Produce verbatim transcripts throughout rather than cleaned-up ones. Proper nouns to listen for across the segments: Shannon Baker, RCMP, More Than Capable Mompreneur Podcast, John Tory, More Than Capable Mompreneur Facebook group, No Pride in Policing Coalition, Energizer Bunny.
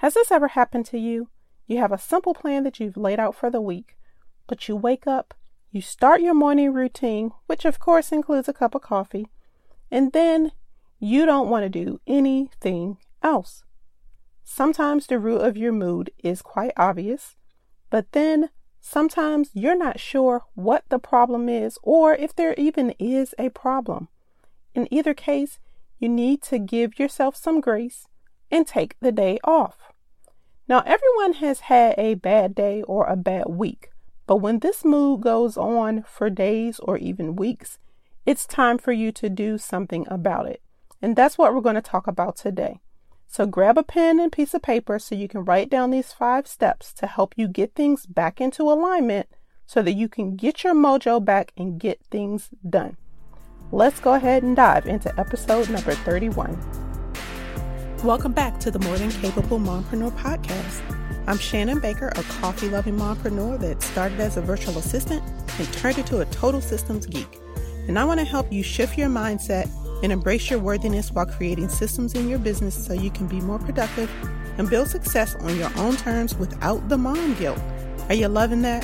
Has this ever happened to you? You have a simple plan that you've laid out for the week, but you wake up, you start your morning routine, which of course includes a cup of coffee, and then you don't want to do anything else. Sometimes the root of your mood is quite obvious, but then sometimes you're not sure what the problem is or if there even is a problem. In either case, you need to give yourself some grace and take the day off. Now, everyone has had a bad day or a bad week, but when this mood goes on for days or even weeks, it's time for you to do something about it. And that's what we're going to talk about today. So grab a pen and piece of paper so you can write down these five steps to help you get things back into alignment so that you can get your mojo back and get things done. Let's go ahead and dive into episode number thirty-one. Welcome back to the More Than Capable Mompreneur Podcast. I'm Shannon Baker, a coffee-loving mompreneur that started as a virtual assistant and turned into a total systems geek. And I want to help you shift your mindset and embrace your worthiness while creating systems in your business so you can be more productive and build success on your own terms without the mom guilt. Are you loving that?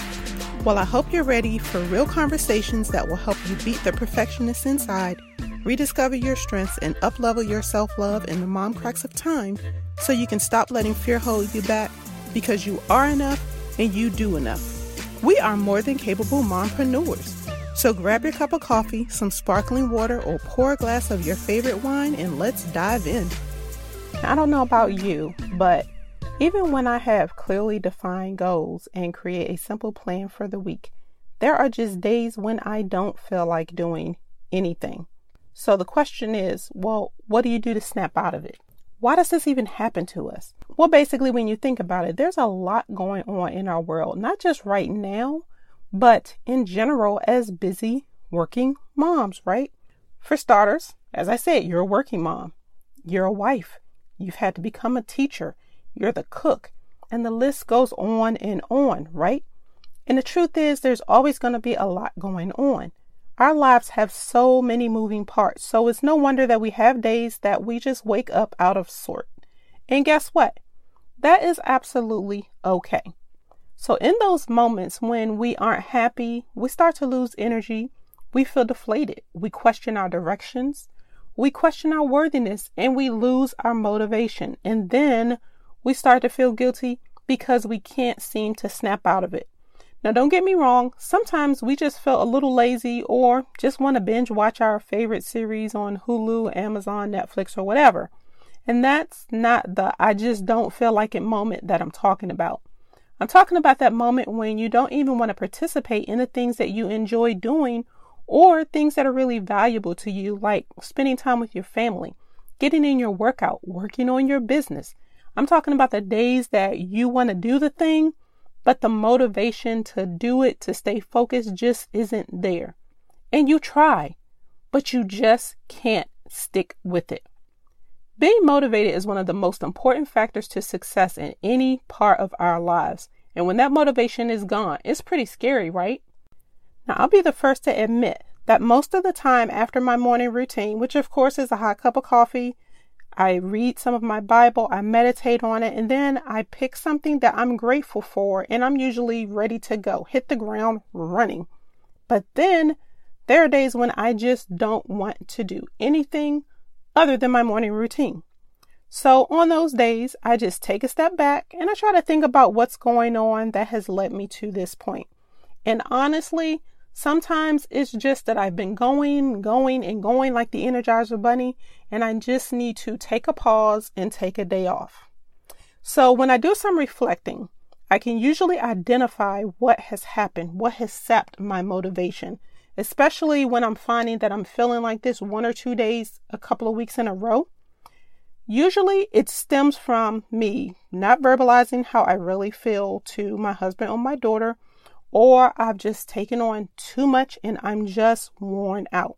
Well, I hope you're ready for real conversations that will help you beat the perfectionist inside, rediscover your strengths, and uplevel your self-love in the mom cracks of time so you can stop letting fear hold you back, because you are enough and you do enough. We are more than capable mompreneurs. So grab your cup of coffee, some sparkling water, or pour a glass of your favorite wine, and let's dive in. I don't know about you, but even when I have clearly defined goals and create a simple plan for the week, there are just days when I don't feel like doing anything. So the question is, well, what do you do to snap out of it? Why does this even happen to us? Well, basically, when you think about it, there's a lot going on in our world, not just right now, but in general as busy working moms, right? For starters, as I said, you're a working mom, you're a wife, you've had to become a teacher, you're the cook, and the list goes on and on, right? And the truth is, there's always going to be a lot going on. Our lives have so many moving parts, so it's no wonder that we have days that we just wake up out of sort. And guess what? That is absolutely okay. So in those moments when we aren't happy, we start to lose energy, we feel deflated, we question our directions, we question our worthiness, and we lose our motivation. And then we start to feel guilty because we can't seem to snap out of it. Now, don't get me wrong. Sometimes we just feel a little lazy or just want to binge watch our favorite series on Hulu, Amazon, Netflix, or whatever. And that's not the I just don't feel like it moment that I'm talking about. I'm talking about that moment when you don't even want to participate in the things that you enjoy doing or things that are really valuable to you, like spending time with your family, getting in your workout, working on your business. I'm talking about the days that you want to do the thing, but the motivation to do it, to stay focused, just isn't there. And you try, but you just can't stick with it. Being motivated is one of the most important factors to success in any part of our lives. And when that motivation is gone, it's pretty scary, right? Now, I'll be the first to admit that most of the time after my morning routine, which of course is a hot cup of coffee, I read some of my Bible, I meditate on it, and then I pick something that I'm grateful for, and I'm usually ready to go, hit the ground running. But then there are days when I just don't want to do anything other than my morning routine. So on those days, I just take a step back and I try to think about what's going on that has led me to this point. And honestly, sometimes it's just that I've been going, going, and going like the Energizer Bunny, and I just need to take a pause and take a day off. So when I do some reflecting, I can usually identify what has happened, what has sapped my motivation, especially when I'm finding that I'm feeling like this one or two days, a couple of weeks in a row. Usually it stems from me not verbalizing how I really feel to my husband or my daughter, or I've just taken on too much and I'm just worn out.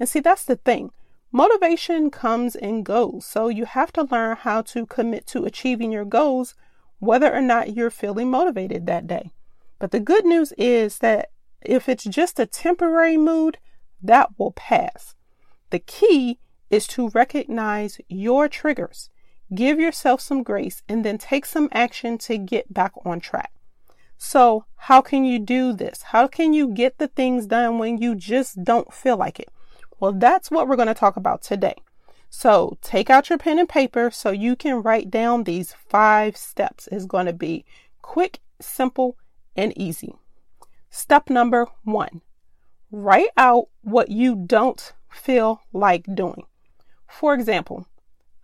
And see, that's the thing. Motivation comes and goes. So you have to learn how to commit to achieving your goals, whether or not you're feeling motivated that day. But the good news is that if it's just a temporary mood, that will pass. The key is to recognize your triggers. give yourself some grace, and then take some action to get back on track. So how can you do this? How can you get the things done when you just don't feel like it? Well, that's what we're going to talk about today. So take out your pen and paper so you can write down these five steps. It's going to be quick, simple, and easy. Step number one, write out what you don't feel like doing. For example,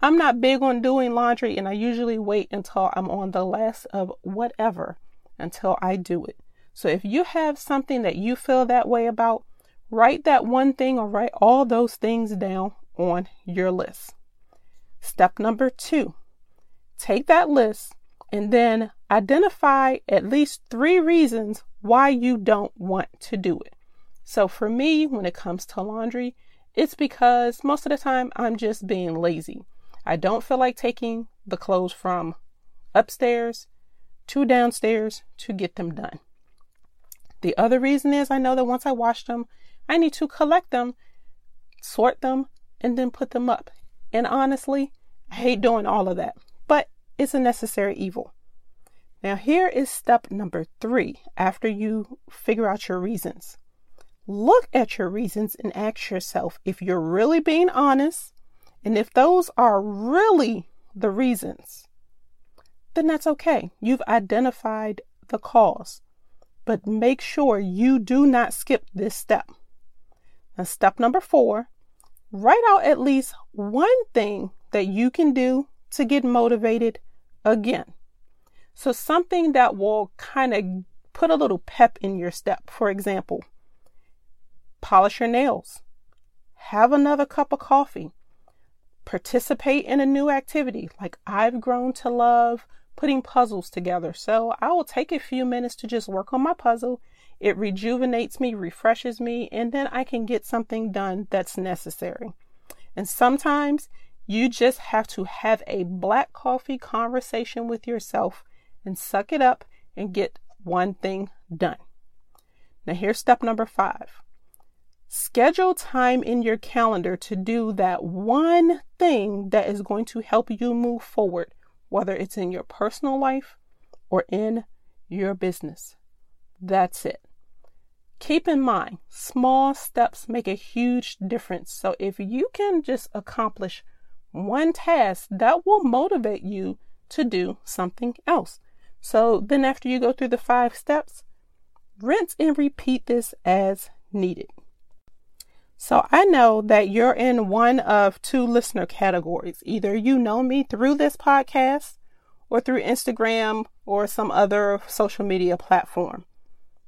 I'm not big on doing laundry, and I usually wait until I'm on the last of whatever until I do it. So if you have something that you feel that way about, write that one thing or write all those things down on your list. Step number two, take that list and then identify at least three reasons why you don't want to do it. So for me, when it comes to laundry, it's because most of the time I'm just being lazy. I don't feel like taking the clothes from upstairs to downstairs to get them done. The other reason is I know that once I wash them, I need to collect them, sort them, and then put them up. And honestly, I hate doing all of that, but it's a necessary evil. Now here is step number three after you figure out your reasons. Look at your reasons and ask yourself if you're really being honest, and if those are really the reasons, then that's okay. You've identified the cause, but make sure you do not skip this step. Now, step number four, write out at least one thing that you can do to get motivated again. So something that will kind of put a little pep in your step. For example, polish your nails, have another cup of coffee, participate in a new activity. Like I've grown to love putting puzzles together. So I will take a few minutes to just work on my puzzle. It rejuvenates me, refreshes me, and then I can get something done that's necessary. And sometimes you just have to have a black coffee conversation with yourself and suck it up and get one thing done. Now here's step number five. Schedule time in your calendar to do that one thing that is going to help you move forward, whether it's in your personal life or in your business. That's it. Keep in mind, small steps make a huge difference. So if you can just accomplish one task, that will motivate you to do something else. So then after you go through the five steps, rinse and repeat this as needed. So I know that you're in one of two listener categories. Either you know me through this podcast or through Instagram or some other social media platform,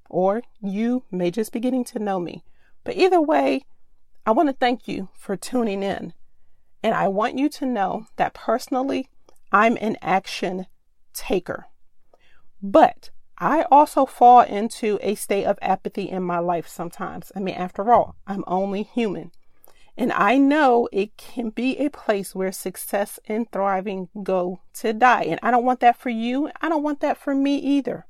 or you may just be getting to know me. But either way, I want to thank you for tuning in. And I want you to know that personally, I'm an action taker, but I also fall into a state of apathy in my life sometimes. I mean, after all, I'm only human. And I know it can be a place where success and thriving go to die. And I don't want that for you. I don't want that for me either.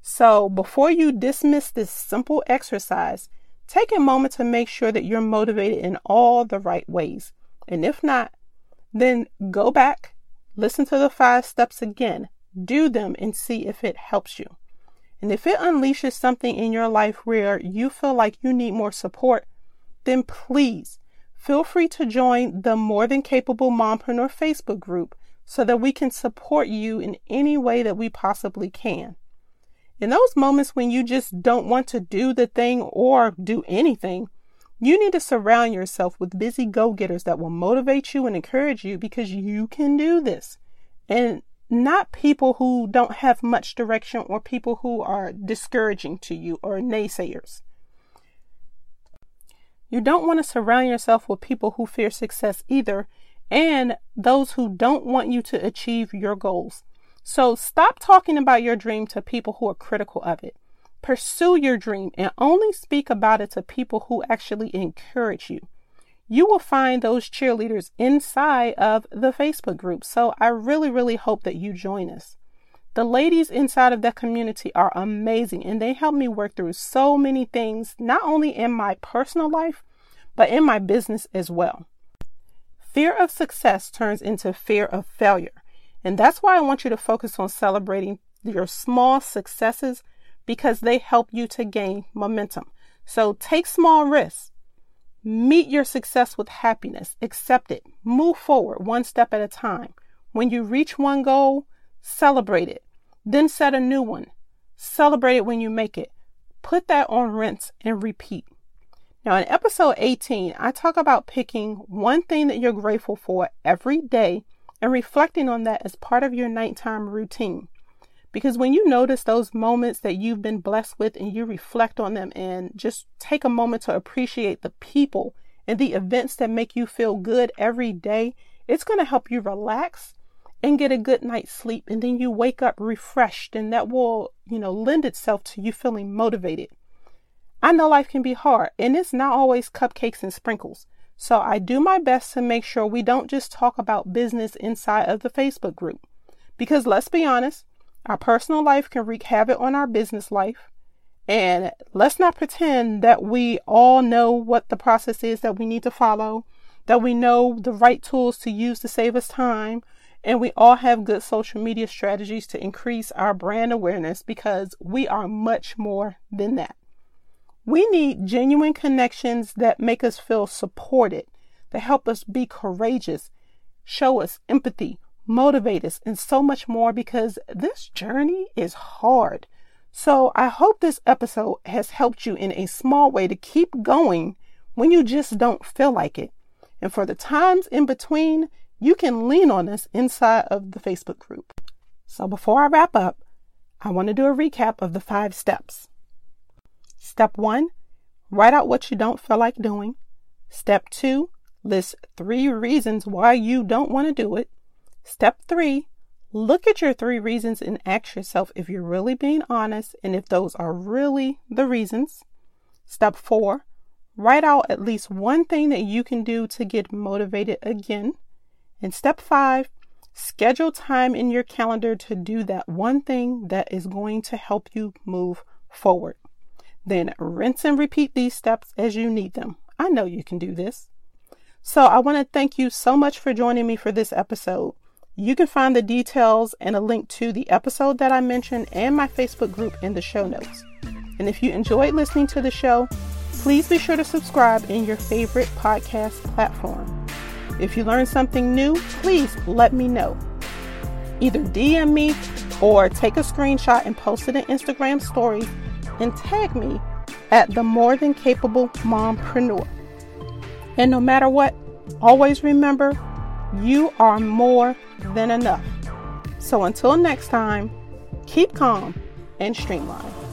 So before you dismiss this simple exercise, take a moment to make sure that you're motivated in all the right ways. And if not, then go back, listen to the five steps again. Do them and see if it helps you. And if it unleashes something in your life where you feel like you need more support, then please feel free to join the More Than Capable Mompreneur Facebook group so that we can support you in any way that we possibly can. In those moments when you just don't want to do the thing or do anything, you need to surround yourself with busy go-getters that will motivate you and encourage you, because you can do this. And not people who don't have much direction or people who are discouraging to you or naysayers. You don't want to surround yourself with people who fear success either, and those who don't want you to achieve your goals. So stop talking about your dream to people who are critical of it. Pursue your dream and only speak about it to people who actually encourage you. You will find those cheerleaders inside of the Facebook group. So I really, really hope that you join us. The ladies inside of that community are amazing, and they help me work through so many things, not only in my personal life, but in my business as well. Fear of success turns into fear of failure. And that's why I want you to focus on celebrating your small successes, because they help you to gain momentum. So take small risks. Meet your success with happiness. Accept it. Move forward one step at a time. When you reach one goal, celebrate it. Then set a new one. Celebrate it when you make it. Put that on rinse and repeat. Now, in episode eighteen, I talk about picking one thing that you're grateful for every day and reflecting on that as part of your nighttime routine. Because when you notice those moments that you've been blessed with and you reflect on them and just take a moment to appreciate the people and the events that make you feel good every day, it's going to help you relax and get a good night's sleep. And then you wake up refreshed, and that will, you know, lend itself to you feeling motivated. I know life can be hard, and it's not always cupcakes and sprinkles. So I do my best to make sure we don't just talk about business inside of the Facebook group. Because let's be honest, our personal life can wreak havoc on our business life. And let's not pretend that we all know what the process is that we need to follow, that we know the right tools to use to save us time. And we all have good social media strategies to increase our brand awareness, because we are much more than that. We need genuine connections that make us feel supported, that help us be courageous, show us empathy, motivate us, and so much more, because this journey is hard. So I hope this episode has helped you in a small way to keep going when you just don't feel like it. And for the times in between, you can lean on us inside of the Facebook group. So before I wrap up, I want to do a recap of the five steps. Step one, write out what you don't feel like doing. Step two, list three reasons why you don't want to do it. Step three, look at your three reasons and ask yourself if you're really being honest and if those are really the reasons. Step four, write out at least one thing that you can do to get motivated again. And step five, schedule time in your calendar to do that one thing that is going to help you move forward. Then rinse and repeat these steps as you need them. I know you can do this. So I want to thank you so much for joining me for this episode. You can find the details and a link to the episode that I mentioned and my Facebook group in the show notes. And if you enjoyed listening to the show, please be sure to subscribe in your favorite podcast platform. If you learned something new, please let me know. Either D M me or take a screenshot and post it in Instagram stories and tag me at the More Than Capable Mompreneur. And no matter what, always remember, you are more than enough. So until next time, keep calm and streamline.